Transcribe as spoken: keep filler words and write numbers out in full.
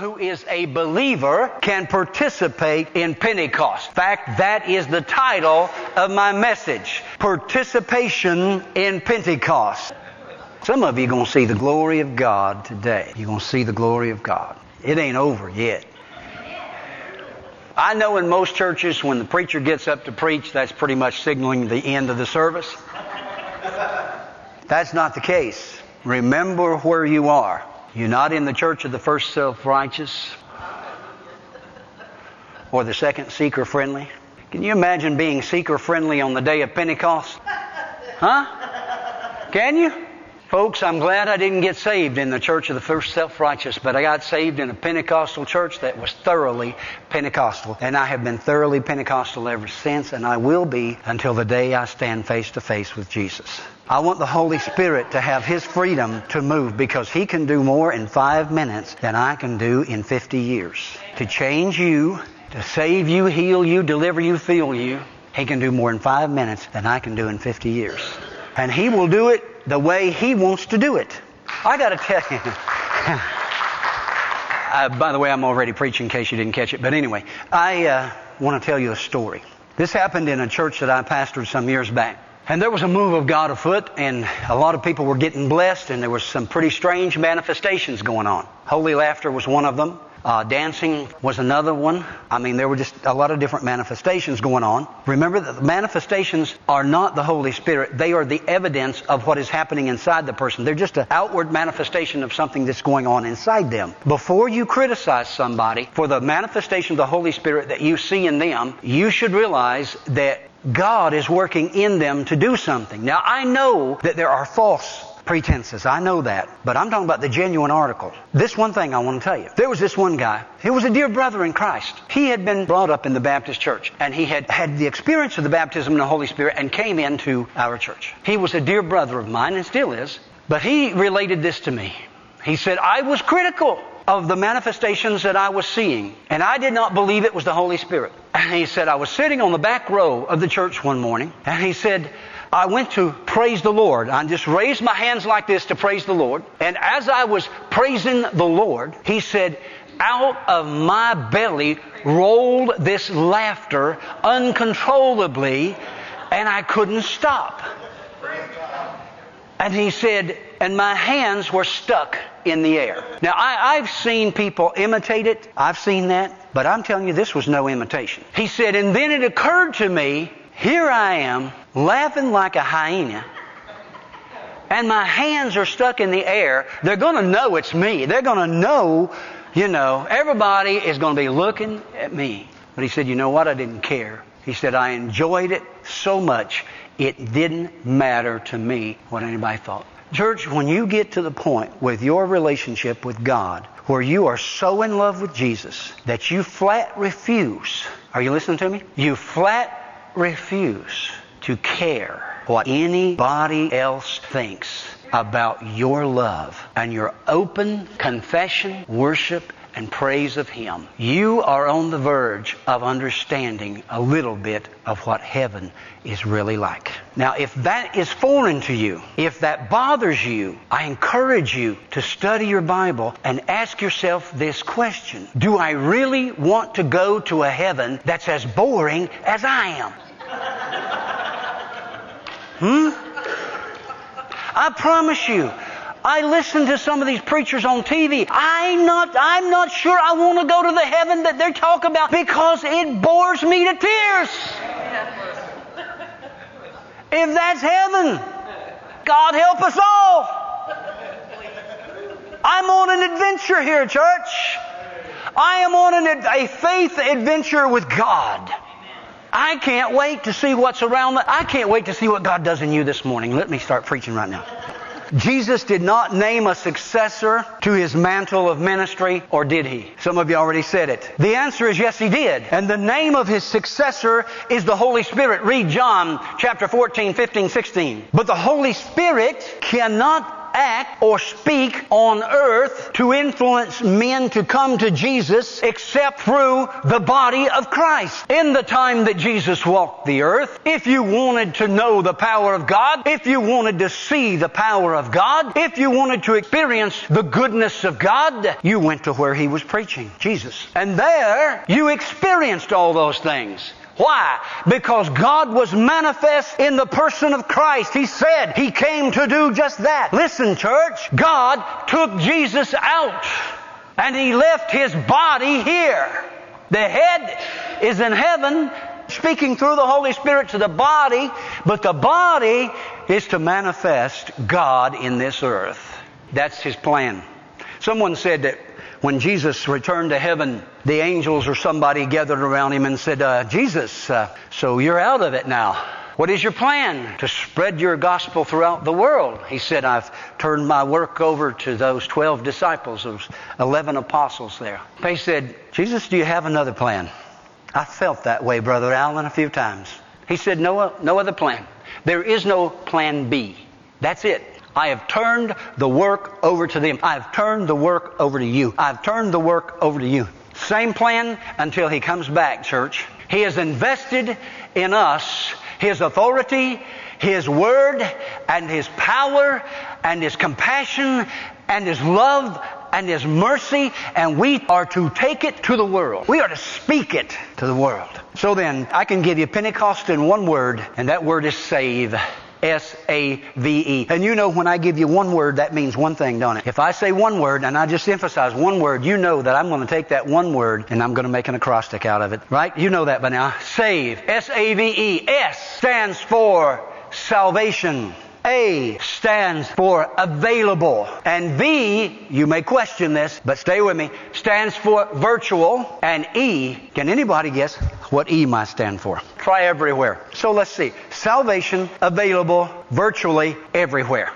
who is a believer can participate in Pentecost. In fact, that is the title of my message, Participation in Pentecost. Some of you are going to see the glory of God today. You're going to see the glory of God. It ain't over yet. I know in most churches when the preacher gets up to preach, that's pretty much signaling the end of the service. That's not the case. Remember where you are. You're not in the church of the first self-righteous or the second seeker-friendly. Can you imagine being seeker-friendly on the day of Pentecost? Huh? Can you? Folks, I'm glad I didn't get saved in the church of the first self-righteous, but I got saved in a Pentecostal church that was thoroughly Pentecostal. And I have been thoroughly Pentecostal ever since, and I will be until the day I stand face to face with Jesus. I want the Holy Spirit to have His freedom to move, because He can do more in five minutes than I can do in fifty years. To change you, to save you, heal you, deliver you, fill you, He can do more in five minutes than I can do in fifty years. And He will do it the way He wants to do it. I got to tell you. uh, by the way, I'm already preaching in case you didn't catch it. But anyway, I uh, want to tell you a story. This happened in a church that I pastored some years back. And there was a move of God afoot, and a lot of people were getting blessed, and there was some pretty strange manifestations going on. Holy laughter was one of them. Uh, dancing was another one. I mean, there were just a lot of different manifestations going on. Remember that the manifestations are not the Holy Spirit. They are the evidence of what is happening inside the person. They're just an outward manifestation of something that's going on inside them. Before you criticize somebody for the manifestation of the Holy Spirit that you see in them, you should realize that God is working in them to do something. Now, I know that there are false pretenses. I know that. But I'm talking about the genuine article. This one thing I want to tell you. There was this one guy. He was a dear brother in Christ. He had been brought up in the Baptist church. And he had had the experience of the baptism in the Holy Spirit and came into our church. He was a dear brother of mine and still is. But he related this to me. He said, I was critical of the manifestations that I was seeing. And I did not believe it was the Holy Spirit. And he said, I was sitting on the back row of the church one morning. And he said, I went to praise the Lord. I just raised my hands like this to praise the Lord. And as I was praising the Lord, he said, out of my belly rolled this laughter uncontrollably, and I couldn't stop. And he said, and my hands were stuck in the air. Now, I, I've seen people imitate it. I've seen that. But I'm telling you, this was no imitation. He said, and then it occurred to me, here I am, laughing like a hyena, and my hands are stuck in the air. They're going to know it's me. They're going to know, you know, everybody is going to be looking at me. But he said, you know what? I didn't care. He said, I enjoyed it so much, it didn't matter to me what anybody thought. Church, when you get to the point with your relationship with God where you are so in love with Jesus that you flat refuse, are you listening to me? You flat refuse to care what anybody else thinks about your love and your open confession, worship, and praise of Him. You are on the verge of understanding a little bit of what heaven is really like. Now, if that is foreign to you, if that bothers you, I encourage you to study your Bible and ask yourself this question. Do I really want to go to a heaven that's as boring as I am? Hmm? I promise you, I listen to some of these preachers on T V. I'm not, I'm not sure I want to go to the heaven that they're talking about because it bores me to tears. If that's heaven, God help us all. I'm on an adventure here, church. I am on an, a faith adventure with God. I can't wait to see what's around. The, I can't wait to see what God does in you this morning. Let me start preaching right now. Jesus did not name a successor to His mantle of ministry, or did He? Some of you already said it. The answer is yes, He did. And the name of His successor is the Holy Spirit. Read John chapter fourteen, fifteen, sixteen. But the Holy Spirit cannot act or speak on earth to influence men to come to Jesus except through the body of Christ. In the time that Jesus walked the earth, if you wanted to know the power of God, if you wanted to see the power of God, if you wanted to experience the goodness of God, you went to where He was preaching, Jesus. And there you experienced all those things. Why? Because God was manifest in the person of Christ. He said He came to do just that. Listen, church, God took Jesus out and He left His body here. The head is in heaven, speaking through the Holy Spirit to the body, but the body is to manifest God in this earth. That's His plan. Someone said that when Jesus returned to heaven, the angels or somebody gathered around Him and said, uh, Jesus, uh, so you're out of it now. What is your plan? To spread your gospel throughout the world. He said, I've turned my work over to those twelve disciples, those eleven apostles there. They said, Jesus, do you have another plan? I felt that way, Brother Allen, a few times. He said, no, no other plan. There is no plan B. That's it. I have turned the work over to them. I've turned the work over to you. I've turned the work over to you. Same plan until He comes back, church. He has invested in us His authority, His word, and His power, and His compassion, and His love, and His mercy, and we are to take it to the world. We are to speak it to the world. So then, I can give you Pentecost in one word, and that word is save. S A V E. And you know when I give you one word, that means one thing, don't it? If I say one word and I just emphasize one word, you know that I'm going to take that one word and I'm going to make an acrostic out of it. Right? You know that by now. Save. S A V E. S stands for salvation. A stands for available. And V, you may question this, but stay with me, stands for virtual. And E, can anybody guess what E might stand for? Try everywhere. So let's see. Salvation, available, virtually, everywhere.